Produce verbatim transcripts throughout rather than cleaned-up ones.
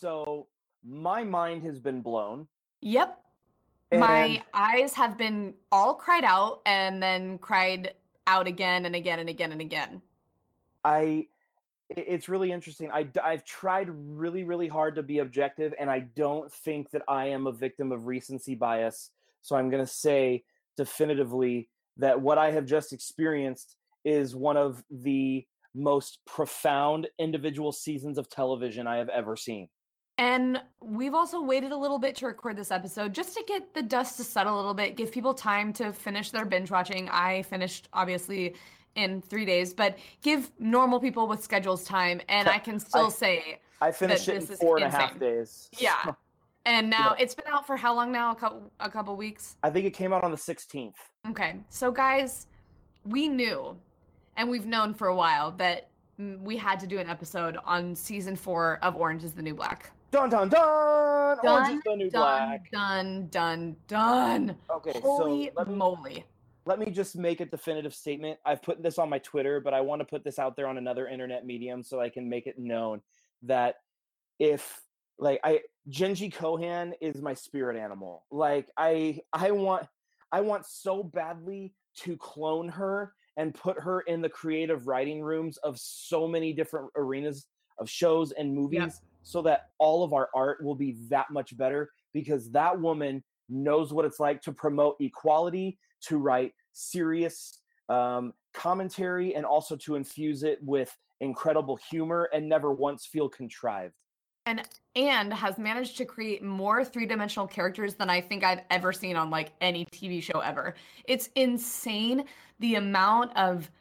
So my mind has been blown. Yep. And my eyes have been all cried out and then cried out again and again and again and again. I, it's really interesting. I, I've tried really, really hard to be objective, and I don't think that I am a victim of recency bias. So I'm going to say definitively that what I have just experienced is one of the most profound individual seasons of television I have ever seen. And we've also waited a little bit to record this episode just to get the dust to settle a little bit, give people time to finish their binge watching. I finished, obviously, in three days, but give normal people with schedules time. And I can still I, say I finished it in four and insane. a half days. Yeah. And now yeah. It's been out for how long now? A couple, a couple weeks? I think it came out on the sixteenth. Okay. So, guys, we knew, and we've known for a while, that we had to do an episode on season four of Orange is the New Black. Dun, dun, dun! dun Orange is the New dun, Black. Dun, dun, dun. Okay, Holy so let me, moly. Let me just make a definitive statement. I've put this on my Twitter, but I want to put this out there on another internet medium so I can make it known that if, like, I Jenji Kohan is my spirit animal. Like, I, I want, I want so badly to clone her and put her in the creative writing rooms of so many different arenas of shows and movies. Yep. So that all of our art will be that much better, because that woman knows what it's like to promote equality, to write serious um, commentary, and also to infuse it with incredible humor and never once feel contrived. And and has managed to create more three-dimensional characters than I think I've ever seen on like any T V show ever. It's insane the amount of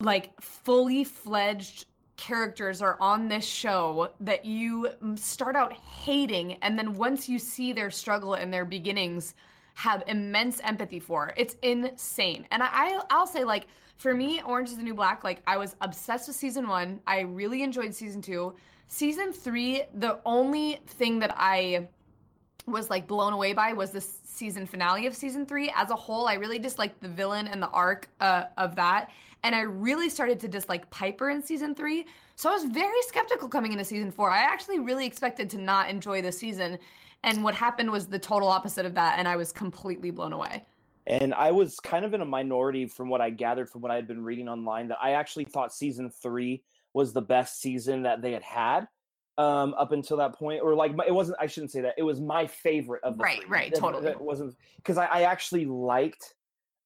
like fully fledged characters are on this show that you start out hating, and then once you see their struggle and their beginnings, have immense empathy for. It's insane. And I, I'll say, like, for me, Orange is the New Black, like, I was obsessed with season one. I really enjoyed season two. Season three, the only thing that I was like blown away by was the season finale of season three. As a whole, I really disliked the villain and the arc uh, of that. And I really started to dislike Piper in season three. So I was very skeptical coming into season four. I actually really expected to not enjoy the season. And what happened was the total opposite of that. And I was completely blown away. And I was kind of in a minority from what I gathered from what I had been reading online, that I actually thought season three was the best season that they had had. Um, up until that point, or like, it wasn't, I shouldn't say that. It was my favorite of the Right, three. right, totally. It wasn't, because I, I actually liked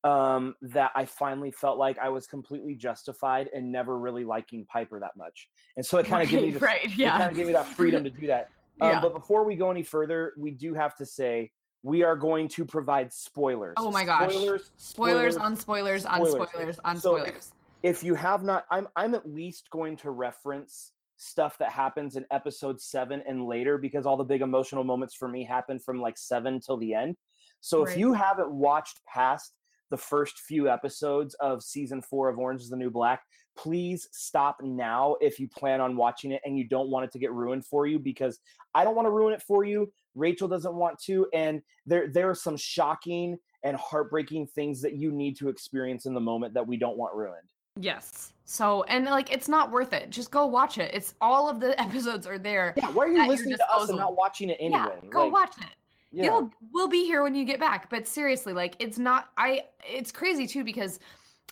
um, that I finally felt like I was completely justified in never really liking Piper that much. And so it kind of right, gave me, right, yeah. kind of gave me that freedom to do that. Um, yeah. But before we go any further, we do have to say we are going to provide spoilers. Oh my gosh. Spoilers, spoilers, spoilers on spoilers, spoilers on spoilers on so spoilers. If you have not, I'm I'm at least going to reference stuff that happens in episode seven and later, because all the big emotional moments for me happen from like seven till the end. So right. If you haven't watched past the first few episodes of season four of Orange is the New Black, please stop now if you plan on watching it and you don't want it to get ruined for you, because I don't want to ruin it for you. Rachel doesn't want to. And there, there are some shocking and heartbreaking things that you need to experience in the moment that we don't want ruined. Yes. So, and like, it's not worth it. Just go watch it. It's all of the episodes are there. Yeah, why are you listening to us and not watching it anyway? Yeah, go like, watch it. Yeah. You'll, we'll be here when you get back. But seriously, like, it's not, I, it's crazy too, because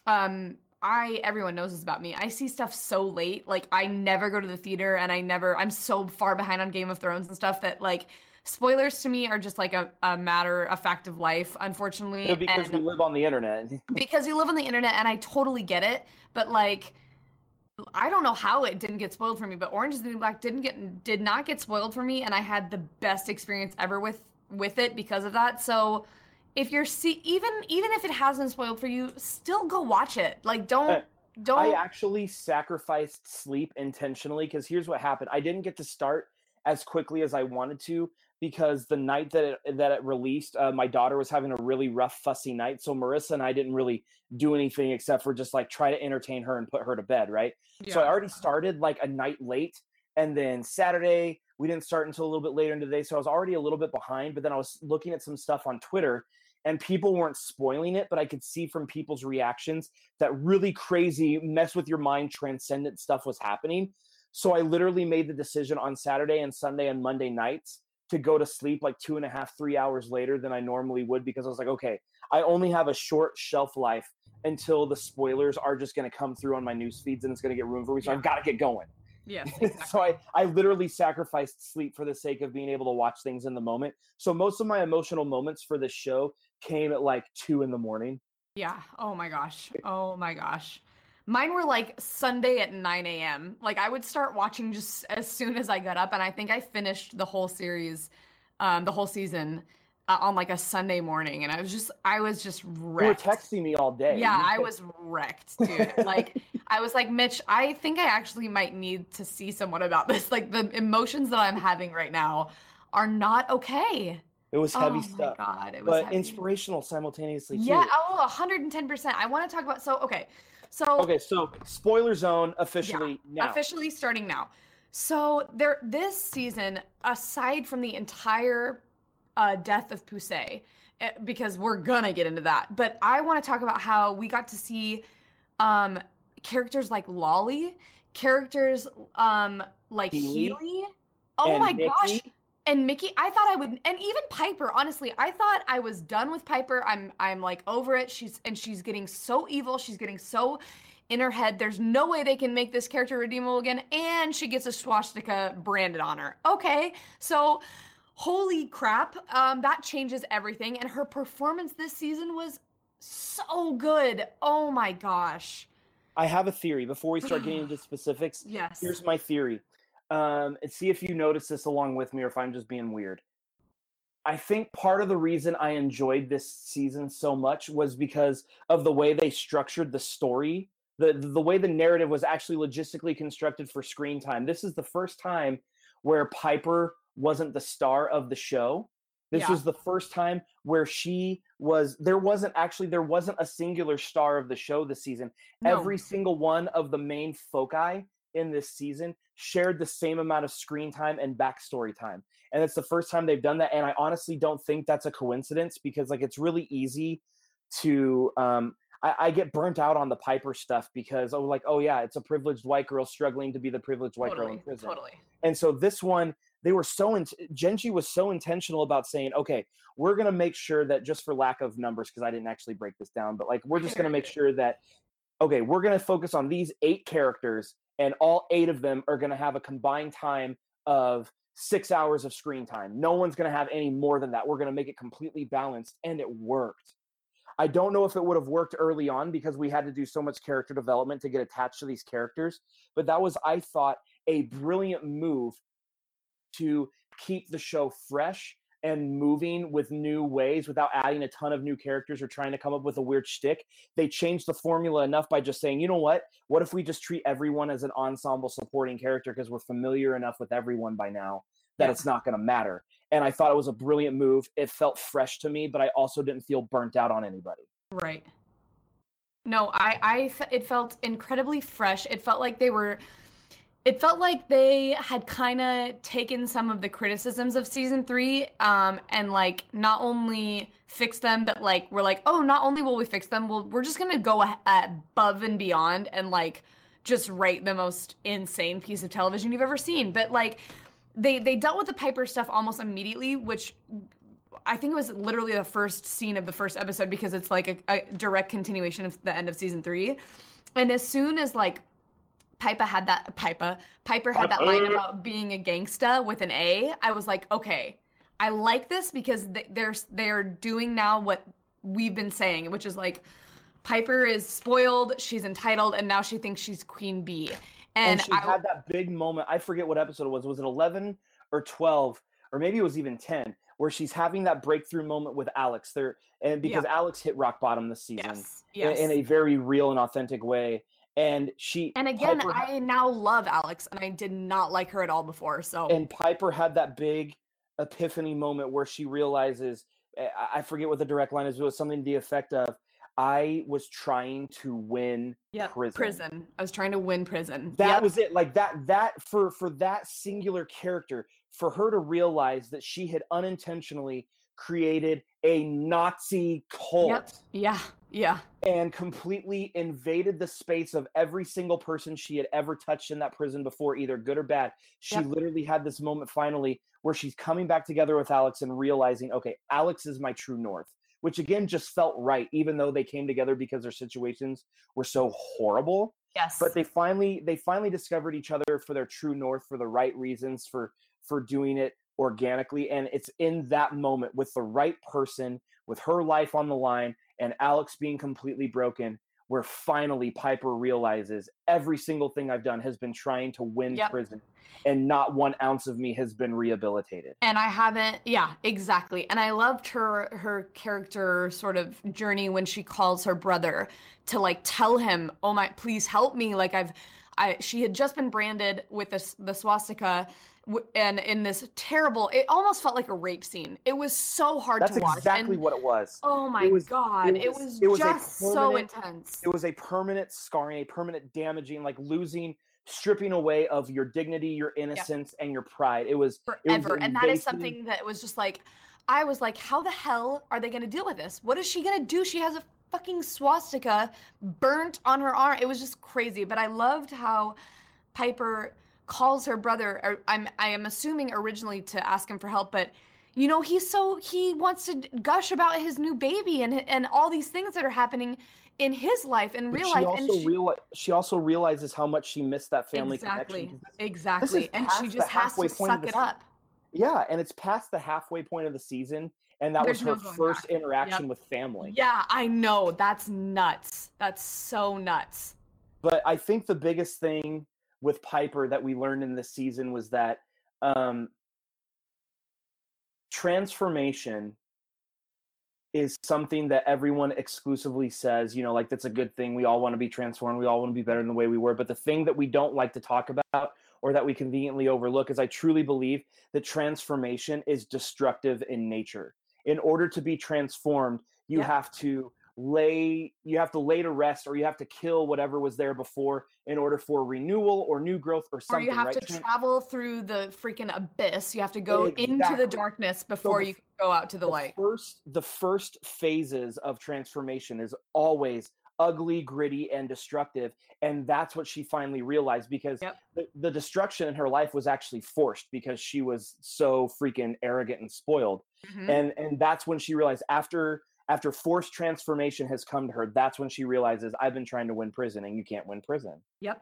um, I, everyone knows this about me. I see stuff so late. Like, I never go to the theater, and I never, I'm so far behind on Game of Thrones and stuff that like, spoilers to me are just like a, a matter, a fact of life, unfortunately. Yeah, because and we live on the internet. Because you live on the internet, and I totally get it. But like, I don't know how it didn't get spoiled for me, but Orange is the New Black didn't get, did not get spoiled for me, and I had the best experience ever with with it because of that. So, if you're see, even even if it hasn't spoiled for you, still go watch it. Like, don't. Uh- don't. I actually sacrificed sleep intentionally, because here's what happened: I didn't get to start as quickly as I wanted to, because the night that it, that it released, uh, my daughter was having a really rough, fussy night. So Marissa and I didn't really do anything except for just like try to entertain her and put her to bed, right? Yeah. So I already started like a night late. And then Saturday, we didn't start until a little bit later in the day. So I was already a little bit behind, but then I was looking at some stuff on Twitter, and people weren't spoiling it, but I could see from people's reactions that really crazy, mess with your mind, transcendent stuff was happening. So I literally made the decision on Saturday and Sunday and Monday nights to go to sleep like two and a half, three hours later than I normally would, because I was like, okay, I only have a short shelf life until the spoilers are just going to come through on my news feeds and it's going to get ruined for me. So yeah. I've got to get going. Yeah. Exactly. So I, I literally sacrificed sleep for the sake of being able to watch things in the moment. So most of my emotional moments for this show came at like two in the morning. Yeah. Oh my gosh. Oh my gosh. Mine were like Sunday at nine a.m. Like I would start watching just as soon as I got up. And I think I finished the whole series, um, the whole season uh, on like a Sunday morning. And I was just, I was just wrecked. You were texting me all day. Yeah, I was wrecked, dude. Like I was like, Mitch, I think I actually might need to see someone about this. Like the emotions that I'm having right now are not okay. It was heavy oh stuff, my God, it was but heavy. Inspirational simultaneously. Yeah, too. Oh, one hundred ten percent. I want to talk about, so, okay. So okay, so spoiler zone officially yeah, now. Officially starting now. So there, this season, aside from the entire uh, death of Poussey, it, because we're gonna get into that, but I want to talk about how we got to see um, characters like Lolly, characters um, like Healy. Healy. Oh my Nikki. Gosh! And Mickey, I thought I would, and even Piper, honestly, I thought I was done with Piper. I'm, I'm like over it. She's, and she's getting so evil. She's getting so in her head. There's no way they can make this character redeemable again. And she gets a swastika branded on her. Okay. So holy crap. Um, that changes everything. And her performance this season was so good. Oh my gosh. I have a theory before we start getting into specifics. Yes. Here's my theory. Um, and see if you notice this along with me or if I'm just being weird. I think part of the reason I enjoyed this season so much was because of the way they structured the story, the, the way the narrative was actually logistically constructed for screen time. This is the first time where Piper wasn't the star of the show. This yeah. was the first time where she was, there wasn't actually, there wasn't a singular star of the show this season. No. Every single one of the main foci in this season shared the same amount of screen time and backstory time. And it's the first time they've done that. And I honestly don't think that's a coincidence because like, it's really easy to, um, I, I get burnt out on the Piper stuff because oh, like, oh yeah, it's a privileged white girl struggling to be the privileged white totally, girl in prison. Totally. And so this one, they were so, in- Jenji was so intentional about saying, okay, we're going to make sure that just for lack of numbers, cause I didn't actually break this down, but like, we're just going to make sure that, okay, we're going to focus on these eight characters and all eight of them are going to have a combined time of six hours of screen time. No one's going to have any more than that. We're going to make it completely balanced, and it worked. I don't know if it would have worked early on because we had to do so much character development to get attached to these characters, but that was, I thought, a brilliant move to keep the show fresh and moving with new ways without adding a ton of new characters or trying to come up with a weird shtick. They changed the formula enough by just saying, you know what? What if we just treat everyone as an ensemble supporting character because we're familiar enough with everyone by now that yeah. it's not going to matter. And I thought it was a brilliant move. It felt fresh to me, but I also didn't feel burnt out on anybody. Right. No, I, I it felt incredibly fresh. It felt like they were. It felt like they had kind of taken some of the criticisms of season three um, and like not only fixed them, but like we're like, oh, not only will we fix them, we'll, we're just going to go above and beyond and like just write the most insane piece of television you've ever seen. But like they, they dealt with the Piper stuff almost immediately, which I think it was literally the first scene of the first episode because it's like a, a direct continuation of the end of season three. And as soon as like Piper had that Piper Piper had that line about being a gangsta with an A. I was like, okay, I like this because they're they're doing now what we've been saying, which is like Piper is spoiled, she's entitled, and now she thinks she's Queen Bee. And, and she I, had that big moment. I forget what episode it was. Was it eleven or twelve or maybe it was even ten, where she's having that breakthrough moment with Alex there, and because yeah. Alex hit rock bottom this season yes, yes. In, in a very real and authentic way. And she and again, Piper, I now love Alex, and I did not like her at all before. So and Piper had that big epiphany moment where she realizes, I forget what the direct line is, it was something to the effect of, "I was trying to win yep, prison. Prison. I was trying to win prison." That yep. was it. Like that. That for for that singular character, for her to realize that she had unintentionally created a Nazi cult. Yep. Yeah, yeah. And completely invaded the space of every single person she had ever touched in that prison before, either good or bad. She yep. literally had this moment finally where she's coming back together with Alex and realizing, okay, Alex is my true north, which again just felt right, even though they came together because their situations were so horrible. Yes. But they finally they finally discovered each other for their true north, for the right reasons, for for doing it organically. And it's in that moment with the right person, with her life on the line, and Alex being completely broken, where finally Piper realizes every single thing I've done has been trying to win yep. prison, and not one ounce of me has been rehabilitated. And I haven't, yeah, exactly. And I loved her her character sort of journey when she calls her brother to like tell him, oh my, please help me. Like I've, I she had just been branded with this, the swastika and in this terrible, it almost felt like a rape scene. It was so hard That's to watch. That's exactly and, what it was. Oh my it was, God. It was, it was just so intense. It was a permanent scarring, a permanent damaging, like losing, stripping away of your dignity, your innocence, yeah. and your pride. It was forever. It was and that is something that was just like, I was like, how the hell are they going to deal with this? What is she going to do? She has a fucking swastika burnt on her arm. It was just crazy. But I loved how Piper calls her brother, or I'm I am assuming originally to ask him for help, but you know, he's so he wants to gush about his new baby and and all these things that are happening in his life and real life. And she, real, she also realizes how much she missed that family exactly, connection. Exactly, exactly. And she just has to suck it up. Yeah, and it's past the halfway point of the season, and that There's was her no first back. interaction yep. with family. Yeah, I know. That's nuts. That's so nuts. But I think the biggest thing with Piper that we learned in this season was that um, transformation is something that everyone exclusively says, you know, like that's a good thing. We all want to be transformed. We all want to be better than the way we were. But the thing that we don't like to talk about or that we conveniently overlook is I truly believe that transformation is destructive in nature. In order to be transformed, you yeah. have to lay you have to lay to rest, or you have to kill whatever was there before in order for renewal or new growth or something. Or you have right? to travel through the freaking abyss. You have to go exactly. into the darkness before so the, you can go out to the, the light. First, the first phases of transformation is always ugly, gritty, and destructive. And that's what she finally realized, because yep. the, the destruction in her life was actually forced because she was so freaking arrogant and spoiled. Mm-hmm. And and that's when she realized after After forced transformation has come to her, that's when she realizes I've been trying to win prison, and you can't win prison. Yep,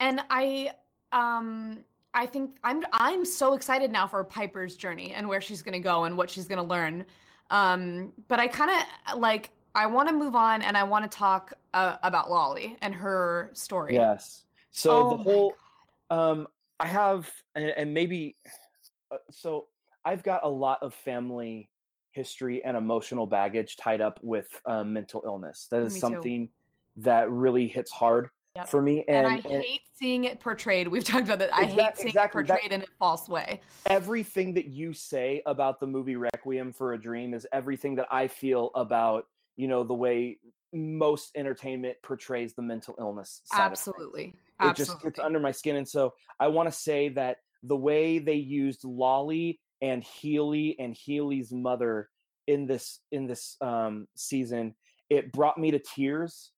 and I, um, I think I'm I'm so excited now for Piper's journey and where she's gonna go and what she's gonna learn. Um, but I kind of like I want to move on, and I want to talk uh, about Lolly and her story. Yes. So oh the whole, um, I have, and, and maybe, uh, so I've got a lot of family history and emotional baggage tied up with um, mental illness. That is me something too. that really hits hard yep. for me. And, and I and hate seeing it portrayed. We've talked about that. I hate seeing exactly, it portrayed that, in a false way. Everything that you say about the movie Requiem for a Dream is everything that I feel about, you know, the way most entertainment portrays the mental illness side. Absolutely. It Absolutely. just gets under my skin. And so I want to say that the way they used Lolly and Healy and Healy's mother in this in this um, season, it brought me to tears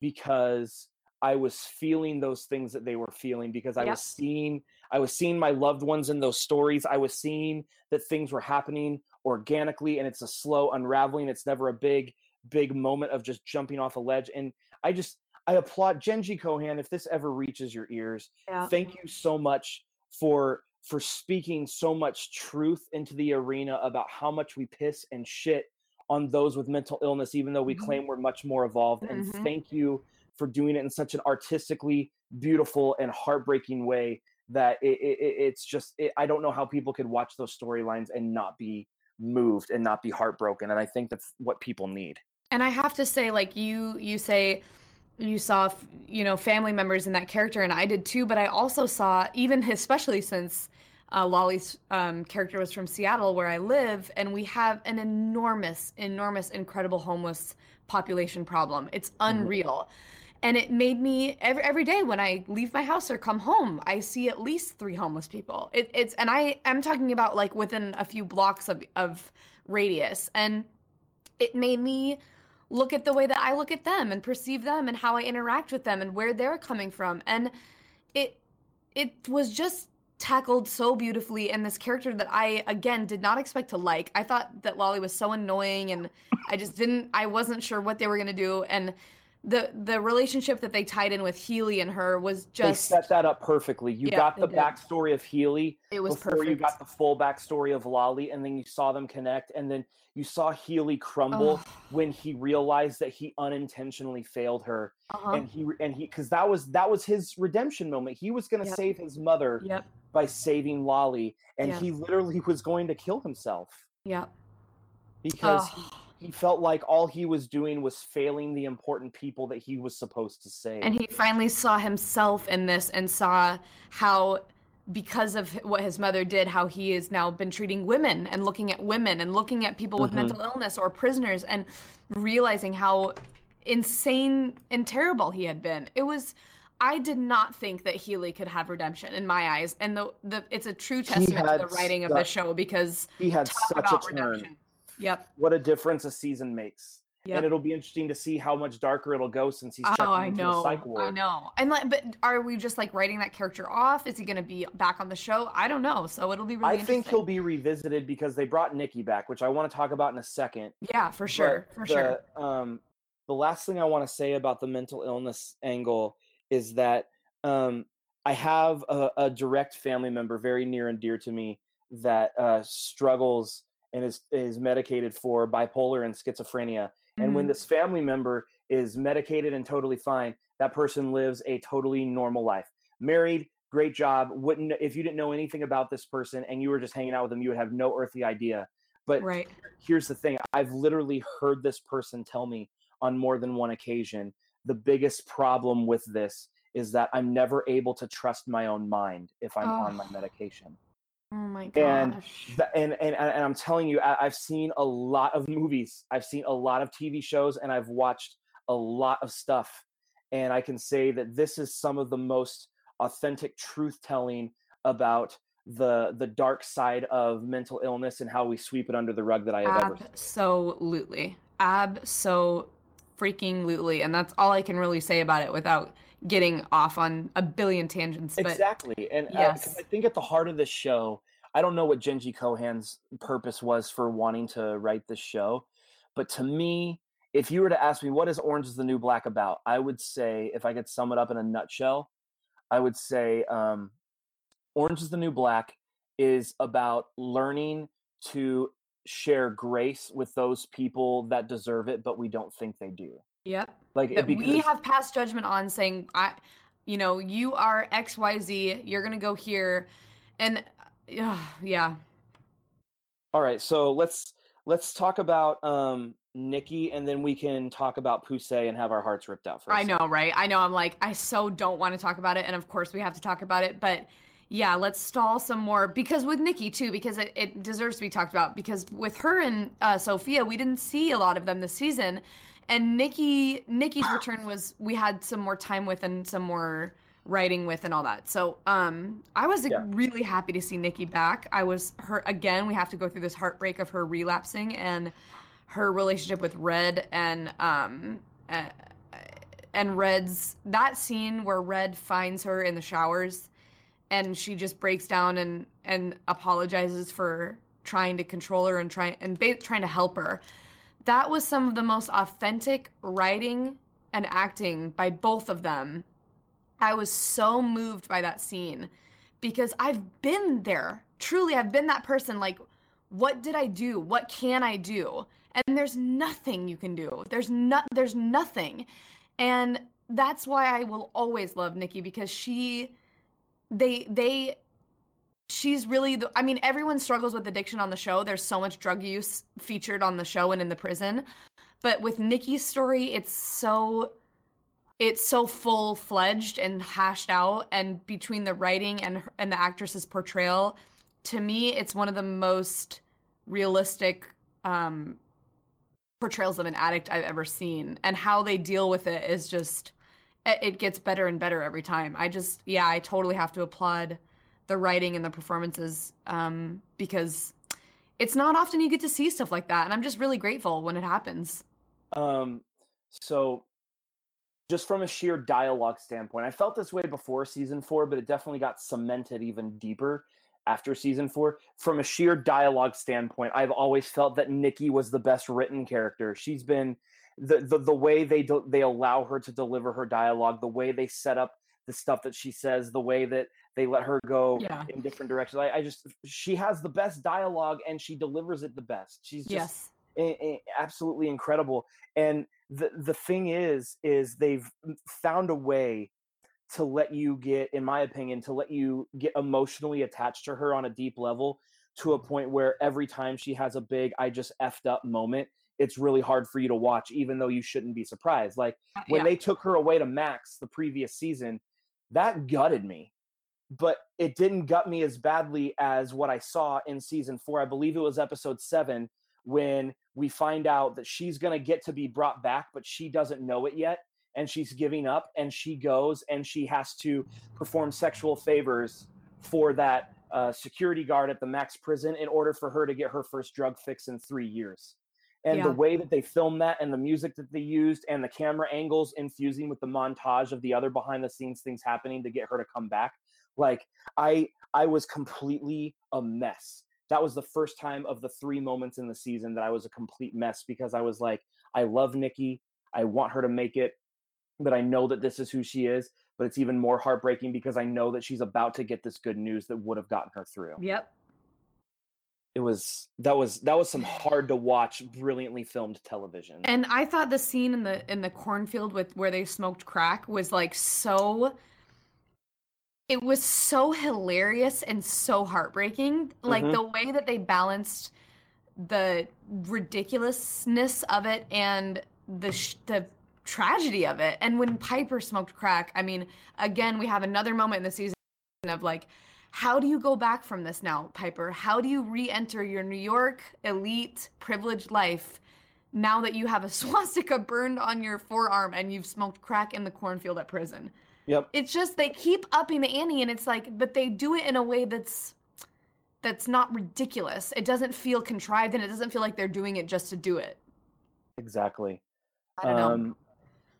because I was feeling those things that they were feeling, because I yep. was seeing I was seeing my loved ones in those stories. I was seeing that things were happening organically, and it's a slow unraveling. It's never a big, big moment of just jumping off a ledge. And I just I applaud Jenji Kohan, if this ever reaches your ears. Yeah. Thank you so much for for speaking so much truth into the arena about how much we piss and shit on those with mental illness, even though we mm-hmm. claim we're much more evolved. Mm-hmm. And thank you for doing it in such an artistically beautiful and heartbreaking way that it, it, it's just, it, I don't know how people could watch those storylines and not be moved and not be heartbroken. And I think that's what people need. And I have to say, like you, you say, you saw, you know, family members in that character, and I did too, but I also saw, even especially since uh, Lolly's um, character was from Seattle, where I live, and we have an enormous, enormous, incredible homeless population problem. It's unreal. And it made me, every, every day when I leave my house or come home, I see at least three homeless people. It, it's, and I am talking about like within a few blocks of, of radius. And it made me look at the way that I look at them and perceive them and how I interact with them and where they're coming from. And it it was just tackled so beautifully in this character that I, again, did not expect to like. I thought that Lolly was so annoying, and I just didn't, I wasn't sure what they were going to do. And the the relationship that they tied in with Healy and her was just... They set that up perfectly. You yeah, got the backstory of Healy it was before perfect. You got the full backstory of Lolly, and then you saw them connect, and then you saw Healy crumble oh. when he realized that he unintentionally failed her. Uh-huh. And he, and he, because that was that was his redemption moment. He was going to yep. save his mother yep. by saving Lolly, and yep. he literally was going to kill himself. Yeah. Because... Oh. He, He felt like all he was doing was failing the important people that he was supposed to save. And he finally saw himself in this and saw how, because of what his mother did, how he has now been treating women and looking at women and looking at people with mm-hmm. mental illness or prisoners, and realizing how insane and terrible he had been. It was... I did not think that Healy could have redemption in my eyes. And the, the it's a true testament to the writing such, of the show, because he had talk such about a turn. Redemption. Yep. What a difference a season makes. Yep. And it'll be interesting to see how much darker it'll go, since he's checking oh, I into know. the psych ward. I know. And like, but are we just like writing that character off? Is he going to be back on the show? I don't know. So it'll be really I interesting. think he'll be revisited, because they brought Nikki back, which I want to talk about in a second. Yeah, for sure. But for the, sure. Um, the last thing I want to say about the mental illness angle is that um, I have a, a direct family member very near and dear to me that uh, struggles and is, is medicated for bipolar and schizophrenia. Mm-hmm. And when this family member is medicated and totally fine, that person lives a totally normal life. Married, great job. Wouldn't, if you didn't know anything about this person and you were just hanging out with them, you would have no earthly idea. But right. here's the thing. I've literally heard this person tell me on more than one occasion, the biggest problem with this is that I'm never able to trust my own mind if I'm oh. on my medication. Oh my gosh. And, th- and, and, and I'm telling you, I- I've seen a lot of movies. I've seen a lot of T V shows, and I've watched a lot of stuff. And I can say that this is some of the most authentic truth-telling about the the dark side of mental illness and how we sweep it under the rug that I have Ab- ever seen. Absolutely. Ab-so-freaking-lutely. And that's all I can really say about it without getting off on a billion tangents. But exactly. And yes. uh, I think at the heart of this show, I don't know what Jenji Kohan's purpose was for wanting to write this show, but to me, if you were to ask me, what is Orange is the New Black about? I would say, if I could sum it up in a nutshell, I would say um, Orange is the New Black is about learning to share grace with those people that deserve it, but we don't think they do. Yep. Like it, because... we have passed judgment on saying, I, you know, you are X, Y, Z. You're going to go here. And uh, yeah. All right. So let's, let's talk about um, Nikki, and then we can talk about Poussey and have our hearts ripped out. For I know. Right. I know. I'm like, I so don't want to talk about it. And of course we have to talk about it, but yeah, let's stall some more, because with Nikki too, because it, it deserves to be talked about, because with her and uh, Sophia, we didn't see a lot of them this season. And Nikki, Nikki's return was, we had some more time with and some more writing with and all that. So um, I was yeah. really happy to see Nikki back. I was, her again, we have to go through this heartbreak of her relapsing and her relationship with Red, and um, uh, and Red's, that scene where Red finds her in the showers and she just breaks down and, and apologizes for trying to control her and, try, and ba- trying to help her. That was some of the most authentic writing and acting by both of them. I was so moved by that scene, because I've been there. Truly, I've been that person, like, what did I do? What can I do? And there's nothing you can do. There's not, there's nothing. And that's why I will always love Nikki, because she, they, they, she's really, the, I mean, everyone struggles with addiction on the show. There's so much drug use featured on the show and in the prison. But with Nikki's story, it's so, it's so full-fledged and hashed out. And between the writing and and the actress's portrayal, to me, it's one of the most realistic um, portrayals of an addict I've ever seen. And how they deal with it is just, it gets better and better every time. I just, yeah, I totally have to applaud the writing and the performances, um, because it's not often you get to see stuff like that, and I'm just really grateful when it happens. Um, so just from a sheer dialogue standpoint, I felt this way before season four, but it definitely got cemented even deeper after season four. From a sheer dialogue standpoint, I've always felt that Nikki was the best written character. She's been the the, the way they do, they allow her to deliver her dialogue, the way they set up the stuff that she says, the way that they let her go yeah. in different directions. I, I just, she has the best dialogue and she delivers it the best. She's just yes. a, a, absolutely incredible. And the the thing is, is they've found a way to let you get, in my opinion, to let you get emotionally attached to her on a deep level, to a point where every time she has a big, I just effed up moment, it's really hard for you to watch, even though you shouldn't be surprised. Like when yeah. they took her away to Max the previous season, that gutted me, but it didn't gut me as badly as what I saw in season four. I believe it was episode seven when we find out that she's going to get to be brought back, but she doesn't know it yet. And she's giving up and she goes and she has to perform sexual favors for that uh, security guard at the Max prison in order for her to get her first drug fix in three years. And yeah. the way that they filmed that and the music that they used and the camera angles infusing with the montage of the other behind the scenes things happening to get her to come back. Like I, I was completely a mess. That was the first time of the three moments in the season that I was a complete mess, because I was like, I love Nikki. I want her to make it, but I know that this is who she is, but it's even more heartbreaking because I know that she's about to get this good news that would have gotten her through. Yep. It was that was that was some hard to watch, brilliantly filmed television. And I thought the scene in the in the cornfield with where they smoked crack was like so. It was so hilarious and so heartbreaking. Like mm-hmm. the way that they balanced the ridiculousness of it and the sh- the tragedy of it. And when Piper smoked crack, I mean, again, we have another moment in the season of like, how do you go back from this now, Piper? How do you re-enter your New York elite privileged life now that you have a swastika burned on your forearm and you've smoked crack in the cornfield at prison? Yep. It's just they keep upping the ante, and it's like, but they do it in a way that's that's not ridiculous. It doesn't feel contrived, and it doesn't feel like they're doing it just to do it. Exactly. I don't um, know.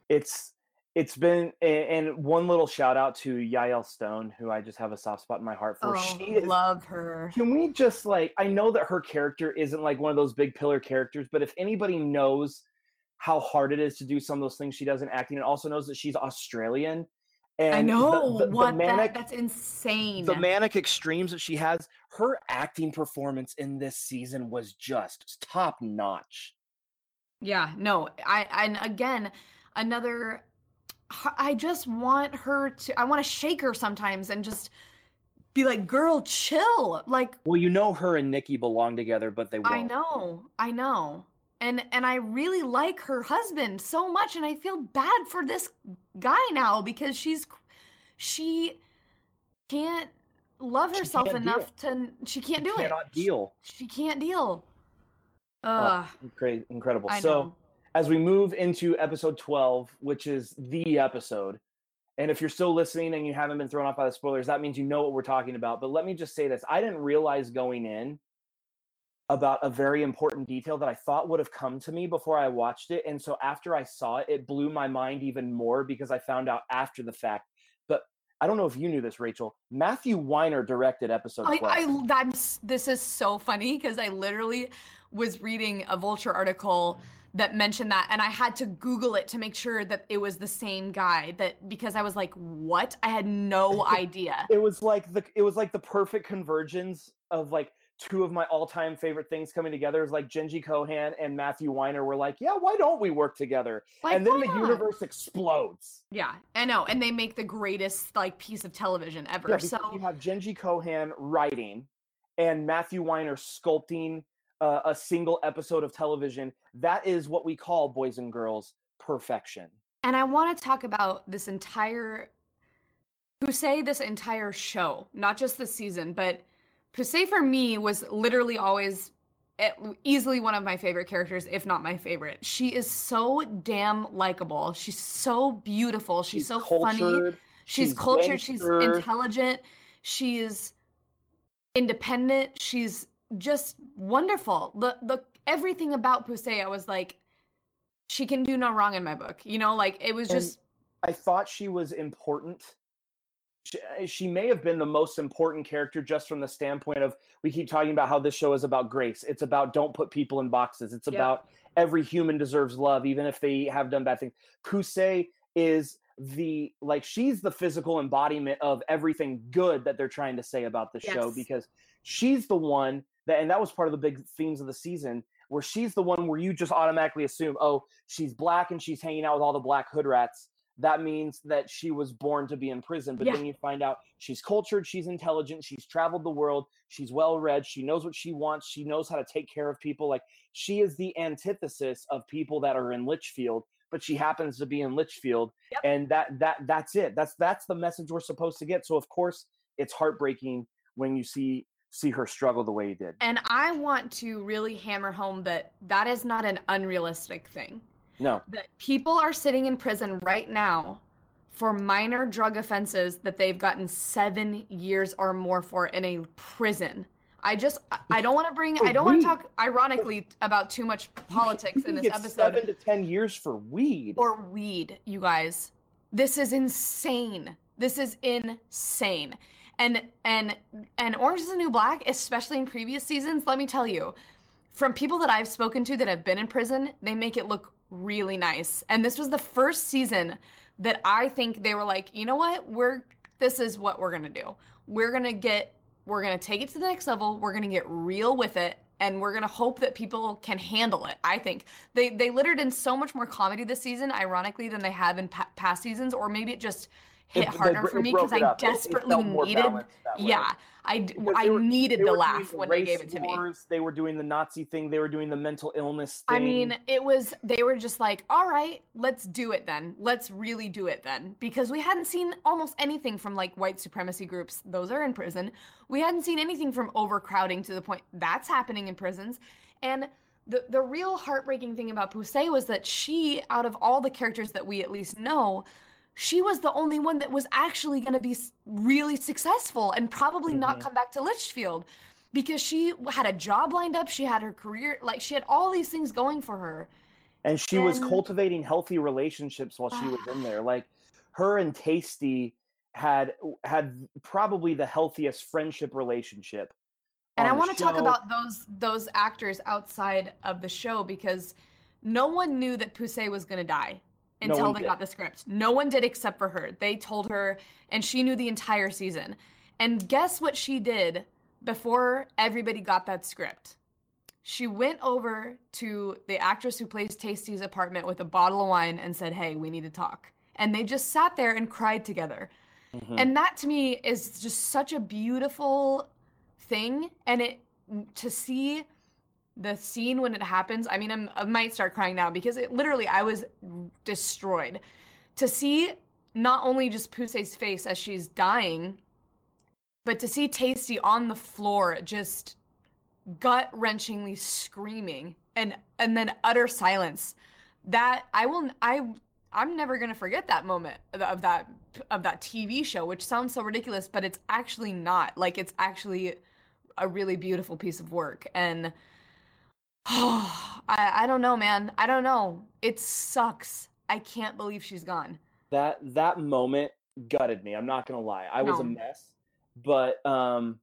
It's. It's been, and one little shout out to Yael Stone, who I just have a soft spot in my heart for. Oh, she is, love her. Can we just like, I know that her character isn't like one of those big pillar characters, but if anybody knows how hard it is to do some of those things she does in acting, and also knows that she's Australian. And I know, the, the, what the manic, that, that's insane. The manic extremes that she has, her acting performance in this season was just top notch. Yeah, no, I, and again, another... I just want her to, I want to shake her sometimes and just be like, girl, chill. Like, well, you know, her and Nikki belong together, but they won't. I know, I know. And, and I really like her husband so much. And I feel bad for this guy now because she's, she can't love herself enough to, she can't do it. She cannot deal. She, she can't deal. Uh, oh, incredible. I know. As we move into episode twelve, which is the episode, and if you're still listening and you haven't been thrown off by the spoilers, that means you know what we're talking about. But let me just say this. I didn't realize going in about a very important detail that I thought would have come to me before I watched it. And so after I saw it, it blew my mind even more because I found out after the fact. But I don't know if you knew this, Rachel. Matthew Weiner directed episode twelve. I, I, that's, this is so funny because I literally was reading a Vulture article that mentioned that, and I had to Google it to make sure that it was the same guy, that because I was like, what? I had no idea. It was like the it was like the perfect convergence of like two of my all-time favorite things coming together. Is like Jenji Kohan and Matthew Weiner were like, yeah, why don't we work together? Like, and then the universe explodes. Yeah, I know. And they make the greatest like piece of television ever. Yeah, so you have Jenji Kohan writing and Matthew Weiner sculpting Uh, a single episode of television. That is what we call, boys and girls, perfection. And I want to talk about this entire, Poussey, this entire show, not just this season, but Poussey for me was literally always easily one of my favorite characters, if not my favorite. She is so damn likable. She's so beautiful. She's, she's so cultured, funny. She's, she's cultured. Gangster. She's intelligent. She is independent. She's just wonderful. The the everything about Poussey, I was like, she can do no wrong in my book. You know, like it was and just. I thought she was important. She, she may have been the most important character, just from the standpoint of we keep talking about how this show is about grace. It's about don't put people in boxes. It's about yeah. every human deserves love, even if they have done bad things. Poussey is the like she's the physical embodiment of everything good that they're trying to say about the yes. show, because she's the one that, and that was part of the big themes of the season, where she's the one where you just automatically assume, oh, she's black and she's hanging out with all the black hood rats. That means that she was born to be in prison. But yeah. then you find out she's cultured, she's intelligent, she's traveled the world, she's well-read, she knows what she wants, she knows how to take care of people. Like, she is the antithesis of people that are in Litchfield, but she happens to be in Litchfield. Yep. And that that that's it. That's that's the message we're supposed to get. So, of course, it's heartbreaking when you see see her struggle the way you did. And I want to really hammer home that that is not an unrealistic thing. No. That people are sitting in prison right now for minor drug offenses that they've gotten seven years or more for in a prison. I just, I don't want to bring, I don't want to talk ironically about too much politics in this episode. Seven to ten years for weed. Or weed, you guys. This is insane. This is insane. And, and, and Orange is the New Black, especially in previous seasons, let me tell you, from people that I've spoken to that have been in prison, they make it look really nice. And this was the first season that I think they were like, you know what, we're, this is what we're going to do. We're going to get, we're going to take it to the next level. We're going to get real with it. And we're going to hope that people can handle it. I think they, they littered in so much more comedy this season, ironically, than they have in pa- past seasons, or maybe it just hit it, harder they, for me because I desperately it, it needed, yeah, I, I were, needed the laugh when they gave it to wars, me. They were doing the Nazi thing. They were doing the mental illness thing. I mean, it was, they were just like, all right, let's do it then. Let's really do it then. Because we hadn't seen almost anything from like white supremacy groups. Those are in prison. We hadn't seen anything from overcrowding to the point that's happening in prisons. And the, the real heartbreaking thing about Poussey was that she, out of all the characters that we at least know, she was the only one that was actually going to be really successful and probably mm-hmm. not come back to Litchfield, because she had a job lined up. She had her career, like she had all these things going for her. And she and... was cultivating healthy relationships while she was in there. Like her and Taystee had, had probably the healthiest friendship relationship. And I want to talk about those, those actors outside of the show, because no one knew that Poussey was going to die. Until no they did. got the script. No one did except for her. They told her, and she knew the entire season. And guess what she did before everybody got that script? She went over to the actress who plays Taystee's apartment with a bottle of wine and said, hey, we need to talk. And they just sat there and cried together. Mm-hmm. And that to me is just such a beautiful thing. And it to see the scene when it happens, I mean, I'm, I might start crying now because it literally, I was destroyed to see not only just Poussey's face as she's dying, but to see Taystee on the floor, just gut wrenchingly screaming and, and then utter silence. That I will, I, I'm never going to forget that moment of that, of that T V show, which sounds so ridiculous, but it's actually not. Like, it's actually a really beautiful piece of work. And Oh, I, I don't know, man. I don't know. It sucks. I can't believe she's gone. That that moment gutted me. I'm not gonna lie. I no. was a mess, but um,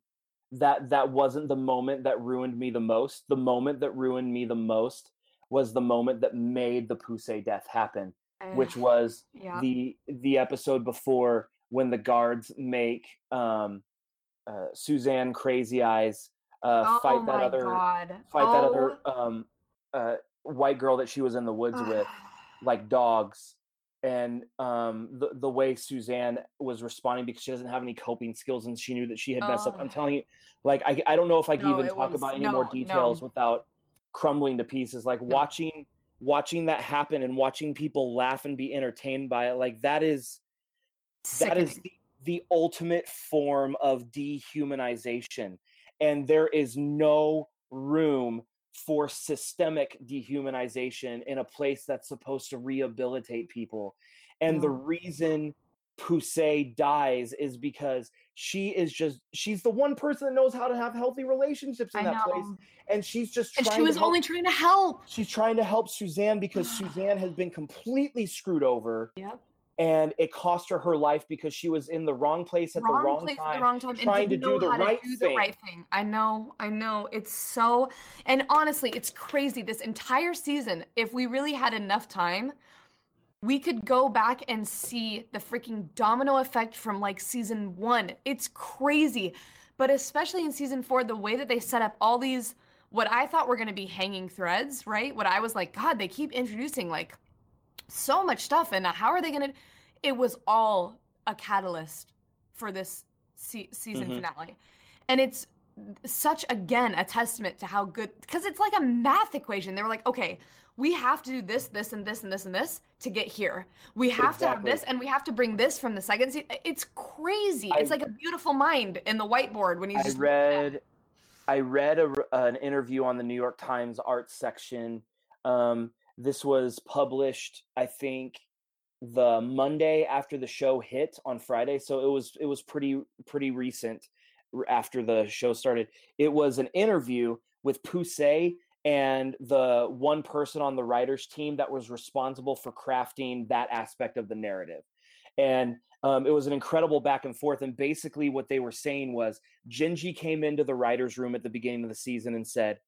that that wasn't the moment that ruined me the most. The moment that ruined me the most was the moment that made the Poussey death happen, uh, which was yeah. the the episode before, when the guards make um, uh, Suzanne Crazy Eyes. Uh, fight oh that other, God. fight oh. that other um, uh, white girl that she was in the woods with, like dogs, and um, the the way Suzanne was responding, because she doesn't have any coping skills and she knew that she had messed oh. up. I'm telling you, like I I don't know if I can no, even talk was, about any no, more details no. without crumbling to pieces. Like no. watching watching that happen and watching people laugh and be entertained by it, like that is Sickening. that is the, the ultimate form of dehumanization. And there is no room for systemic dehumanization in a place that's supposed to rehabilitate people. And the reason Poussey dies is because she is just she's the one person that knows how to have healthy relationships in I that know. place, and she's just trying and she was to help. only trying to help. She's trying to help Suzanne because Suzanne has been completely screwed over. Yep. And it cost her her life because she was in the wrong place at wrong the wrong place time, at the wrong time, trying to do, the right, to do the right thing. I know, I know. It's so, and honestly, it's crazy. This entire season, if we really had enough time, we could go back and see the freaking domino effect from like season one. It's crazy. But especially in season four, the way that they set up all these, what I thought were going to be hanging threads, right? What I was like, God, they keep introducing like, so much stuff, and how are they gonna? It was all a catalyst for this se- season mm-hmm. finale, and it's such again a testament to how good, because it's like a math equation. They were like, okay, we have to do this, this, and this, and this, and this to get here. We have exactly. to have this, and we have to bring this from the second season. It's crazy. I, it's like a beautiful mind in the whiteboard when you. I just read, I read a, an interview on the New York Times art section. Um, This was published, I think, the Monday after the show hit on Friday. So it was it was pretty pretty recent after the show started. It was an interview with Poussey and the one person on the writer's team that was responsible for crafting that aspect of the narrative. And um, it was an incredible back and forth. And basically what they were saying was Jenji came into the writer's room at the beginning of the season and said,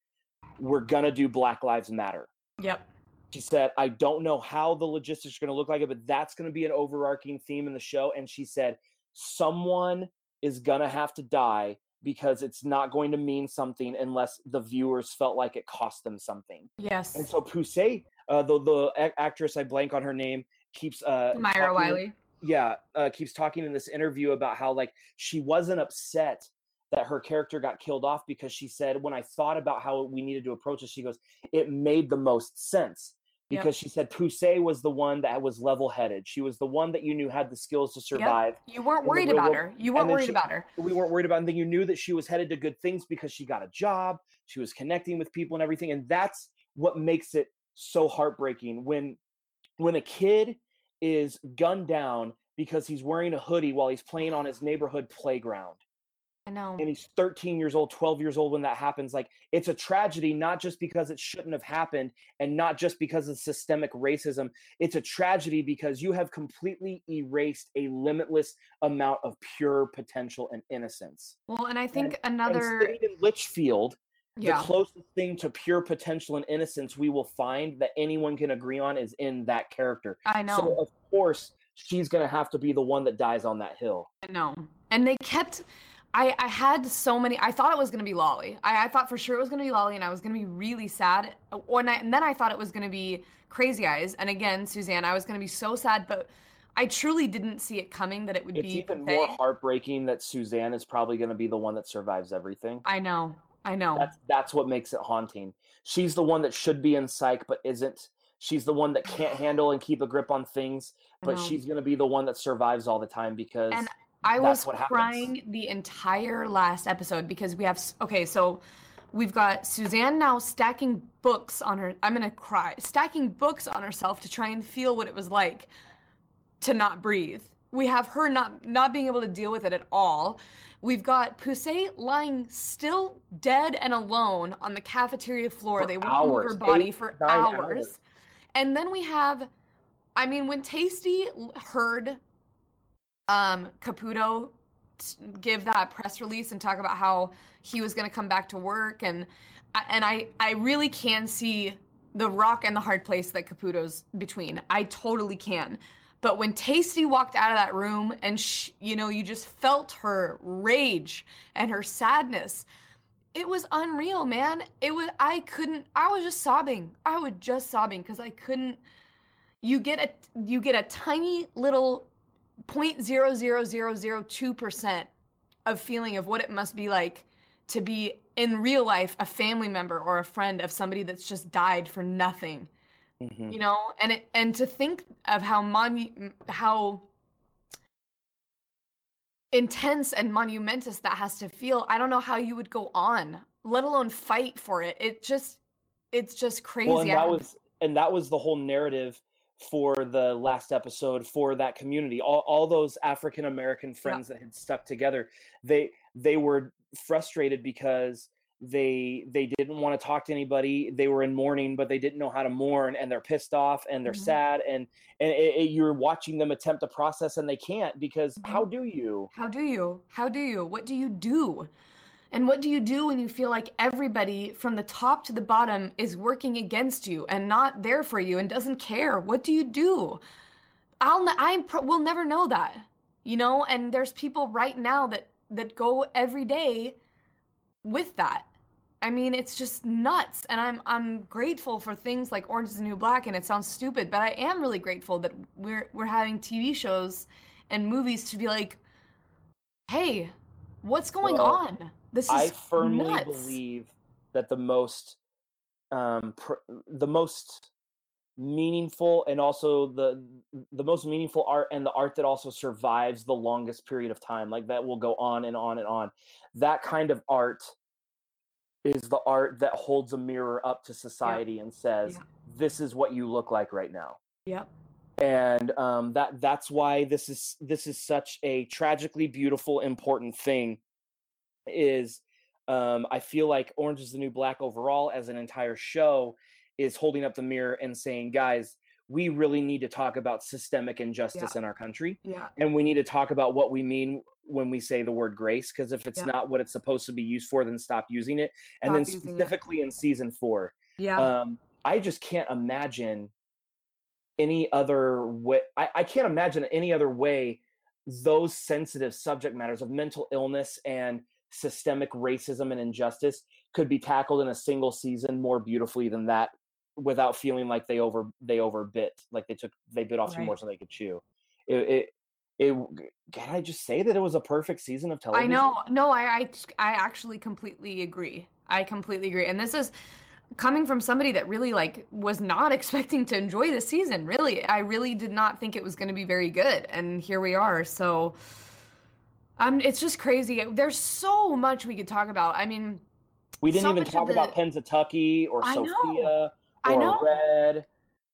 we're going to do Black Lives Matter. Yep. She said, I don't know how the logistics are going to look like it, but that's going to be an overarching theme in the show. And she said, someone is going to have to die because it's not going to mean something unless the viewers felt like it cost them something. Yes. And so Poussey, uh, the, the a- actress, I blank on her name, keeps... Uh, Myra talking, Wiley. Yeah, uh, keeps talking in this interview about how like she wasn't upset that her character got killed off because she said, when I thought about how we needed to approach it, she goes, it made the most sense. Because yep. she said Poussey was the one that was level-headed. She was the one that you knew had the skills to survive. Yep. You weren't worried about world. her. You weren't worried she, about her. We weren't worried about her. And then you knew that she was headed to good things because she got a job. She was connecting with people and everything. And that's what makes it so heartbreaking. When, when a kid is gunned down because he's wearing a hoodie while he's playing on his neighborhood playground. I know. And he's thirteen years old, twelve years old when that happens. Like, it's a tragedy, not just because it shouldn't have happened and not just because of systemic racism. It's a tragedy because you have completely erased a limitless amount of pure potential and innocence. Well, and I think and, another... And in Litchfield, yeah. the closest thing to pure potential and innocence we will find that anyone can agree on is in that character. I know. So, of course, she's going to have to be the one that dies on that hill. I know. And they kept... I, I had so many, I thought it was going to be Lolly. I, I thought for sure it was going to be Lolly and I was going to be really sad. And, I, and then I thought it was going to be Crazy Eyes. And again, Suzanne, I was going to be so sad, but I truly didn't see it coming that it would it's be. It's even Poussey. More heartbreaking that Suzanne is probably going to be the one that survives everything. I know, I know. That's, that's what makes it haunting. She's the one that should be in psych, but isn't. She's the one that can't handle and keep a grip on things, but she's going to be the one that survives all the time because... And- I That's was crying happens. the entire last episode because we have, okay, so we've got Suzanne now stacking books on her, I'm going to cry, stacking books on herself to try and feel what it was like to not breathe. We have her not, not being able to deal with it at all. We've got Poussey lying still dead and alone on the cafeteria floor. For they won't move her body Eight, for hours. hours. And then we have, I mean, when Taystee heard Um, Caputo give that press release and talk about how he was going to come back to work, and and I I really can see the rock and the hard place that Caputo's between. I totally can. But when Taystee walked out of that room, and she, you know, you just felt her rage and her sadness. It was unreal, man. It was I couldn't. I was just sobbing. I was just sobbing because I couldn't. You get a you get a tiny little. zero point zero zero zero zero two percent of feeling of what it must be like to be in real life a family member or a friend of somebody that's just died for nothing, mm-hmm. you know. And it, and to think of how monu- how intense and monumentous that has to feel. I don't know how you would go on, let alone fight for it. It just, it's just crazy. Well, and that was and that was the whole narrative for the last episode, for that community, all, all those African American friends yeah. that had stuck together, they they were frustrated because they they didn't want to talk to anybody. They were in mourning, but they didn't know how to mourn, and they're pissed off and they're mm-hmm. sad, and and it, it, you're watching them attempt to process, and they can't, because mm-hmm. how do you? How do you? How do you? What do you do? And what do you do when you feel like everybody from the top to the bottom is working against you and not there for you and doesn't care? What do you do? I'll I pro- we'll never know that, you know. And there's people right now that that go every day with that. I mean, it's just nuts. And I'm I'm grateful for things like Orange is the New Black. And it sounds stupid, but I am really grateful that we're we're having T V shows and movies to be like, hey, what's going well, on? This is I firmly nuts. believe that the most, um, pr- the most meaningful, and also the the most meaningful art, and the art that also survives the longest period of time, like that will go on and on and on. That kind of art is the art that holds a mirror up to society yeah. and says, yeah. "This is what you look like right now." Yep. And um, that that's why this is this is such a tragically beautiful, important thing. Is um, I feel like Orange is the New Black overall as an entire show is holding up the mirror and saying, guys, we really need to talk about systemic injustice yeah. in our country. Yeah. And we need to talk about what we mean when we say the word grace, because if it's yeah. not what it's supposed to be used for, then stop using it. And stop then specifically in season four, yeah. um, I just can't imagine any other way. I, I can't imagine any other way those sensitive subject matters of mental illness and systemic racism and injustice could be tackled in a single season more beautifully than that, without feeling like they over they overbit, like they took they bit off right. too much so they could chew. It, it it can I just say that it was a perfect season of television? I know, no, I I, I actually completely agree. I completely agree, and this is coming from somebody that really like was not expecting to enjoy this season. Really, I really did not think it was going to be very good, and here we are. So. Um, it's just crazy. There's so much we could talk about. I mean, we didn't so even talk the... about Pennsatucky or I Sophia know. or Red,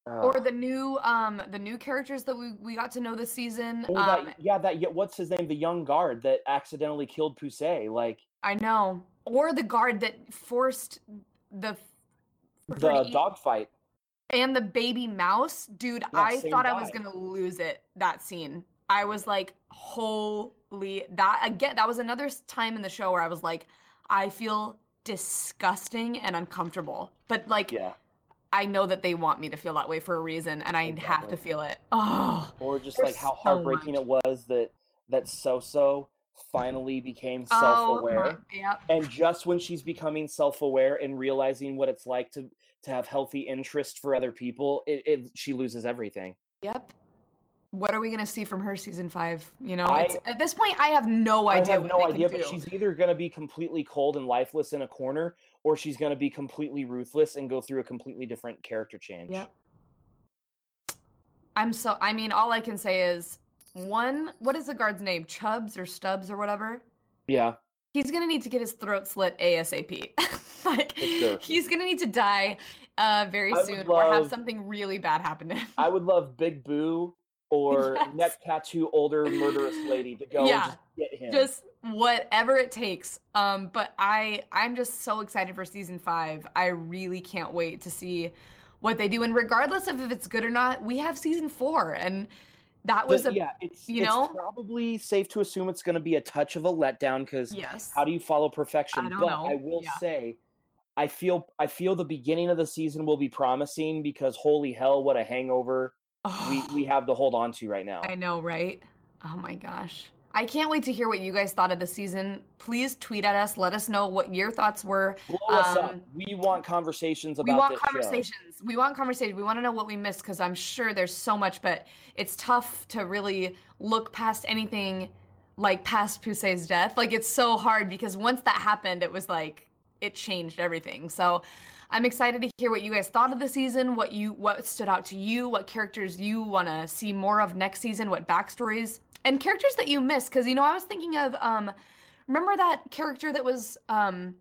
uh, or the new um the new characters that we, we got to know this season. Oh, um, that, yeah, that yeah, what's his name? The young guard that accidentally killed Poussey. Like I know, or the guard that forced the the dogfight and the baby mouse, dude. Yeah, I thought guy. I was gonna lose it. That scene, I was like, holy. That again, that was another time in the show where I was like, I feel disgusting and uncomfortable, but like, yeah. I know that they want me to feel that way for a reason, and I exactly. have to feel it. Oh, or just like how so heartbreaking much. it was that that Soso finally became self-aware, oh, yep. and just when she's becoming self-aware and realizing what it's like to to have healthy interest for other people, it, it she loses everything. Yep. What are we going to see from her season five? You know, I, at this point, I have no idea. I have what no idea, but do. She's either going to be completely cold and lifeless in a corner, or she's going to be completely ruthless and go through a completely different character change. Yeah. I'm so, I mean, all I can say is one, what is the guard's name? Chubbs or Stubbs or whatever? Yeah. He's going to need to get his throat slit ASAP. Like, sure. He's going to need to die uh, very I soon love, or have something really bad happen to him. I would love Big Boo. Or yes. neck tattoo, older murderous lady to go yeah. and just get him. Just whatever it takes. Um, but I, I'm just so excited for season five. I really can't wait to see what they do. And regardless of if it's good or not, we have season four, and that was but, a yeah. It's, you it's know probably safe to assume it's going to be a touch of a letdown because yes. how do you follow perfection? I don't but know. I will yeah. say. I feel I feel the beginning of the season will be promising because holy hell, what a hangover. Oh, we we have to hold on to right now. I know, right? Oh my gosh. I can't wait to hear what you guys thought of the season. Please tweet at us. Let us know what your thoughts were. Blow um, us up. We want conversations about this. We want this conversations. Show. We want conversations. We want to know what we missed because I'm sure there's so much, but it's tough to really look past anything like past Poussey's death. Like it's so hard because once that happened, it was like it changed everything. So I'm excited to hear what you guys thought of the season, what you what stood out to you, what characters you want to see more of next season, what backstories, and characters that you missed. Because, you know, I was thinking of, um, remember that character that was um,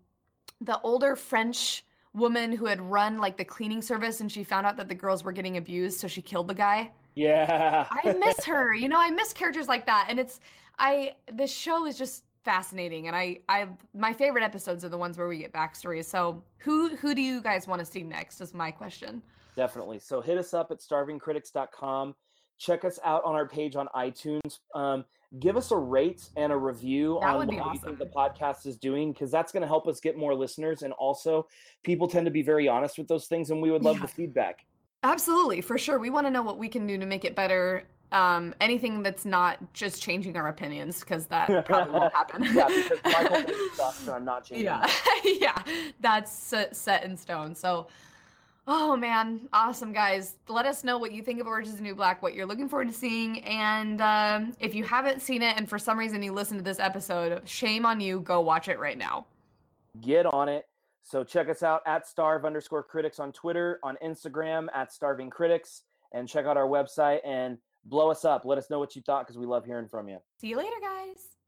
the older French woman who had run like the cleaning service, and she found out that the girls were getting abused, so she killed the guy. Yeah. I miss her. You know, I miss characters like that. And it's, I, this show is just fascinating. And I, I, my favorite episodes are the ones where we get backstories. So who, who do you guys want to see next is my question. Definitely. So hit us up at starving critics dot com. Check us out on our page on iTunes. Um, give us a rate and a review that on what awesome. You think the podcast is doing, because that's going to help us get more listeners. And also, people tend to be very honest with those things, and we would love yeah. the feedback. Absolutely, for sure. We want to know what we can do to make it better. Um, anything that's not just changing our opinions, because that probably won't happen. Yeah, because Michael makes stuff, so I'm not changing. Yeah, yeah, that's set in stone. So. Oh, man. Awesome, guys. Let us know what you think of Orange is the New Black, what you're looking forward to seeing. And um, if you haven't seen it and for some reason you listened to this episode, shame on you. Go watch it right now. Get on it. So check us out at starve underscore critics on Twitter, on Instagram, at starving critics. And check out our website and blow us up. Let us know what you thought, because we love hearing from you. See you later, guys.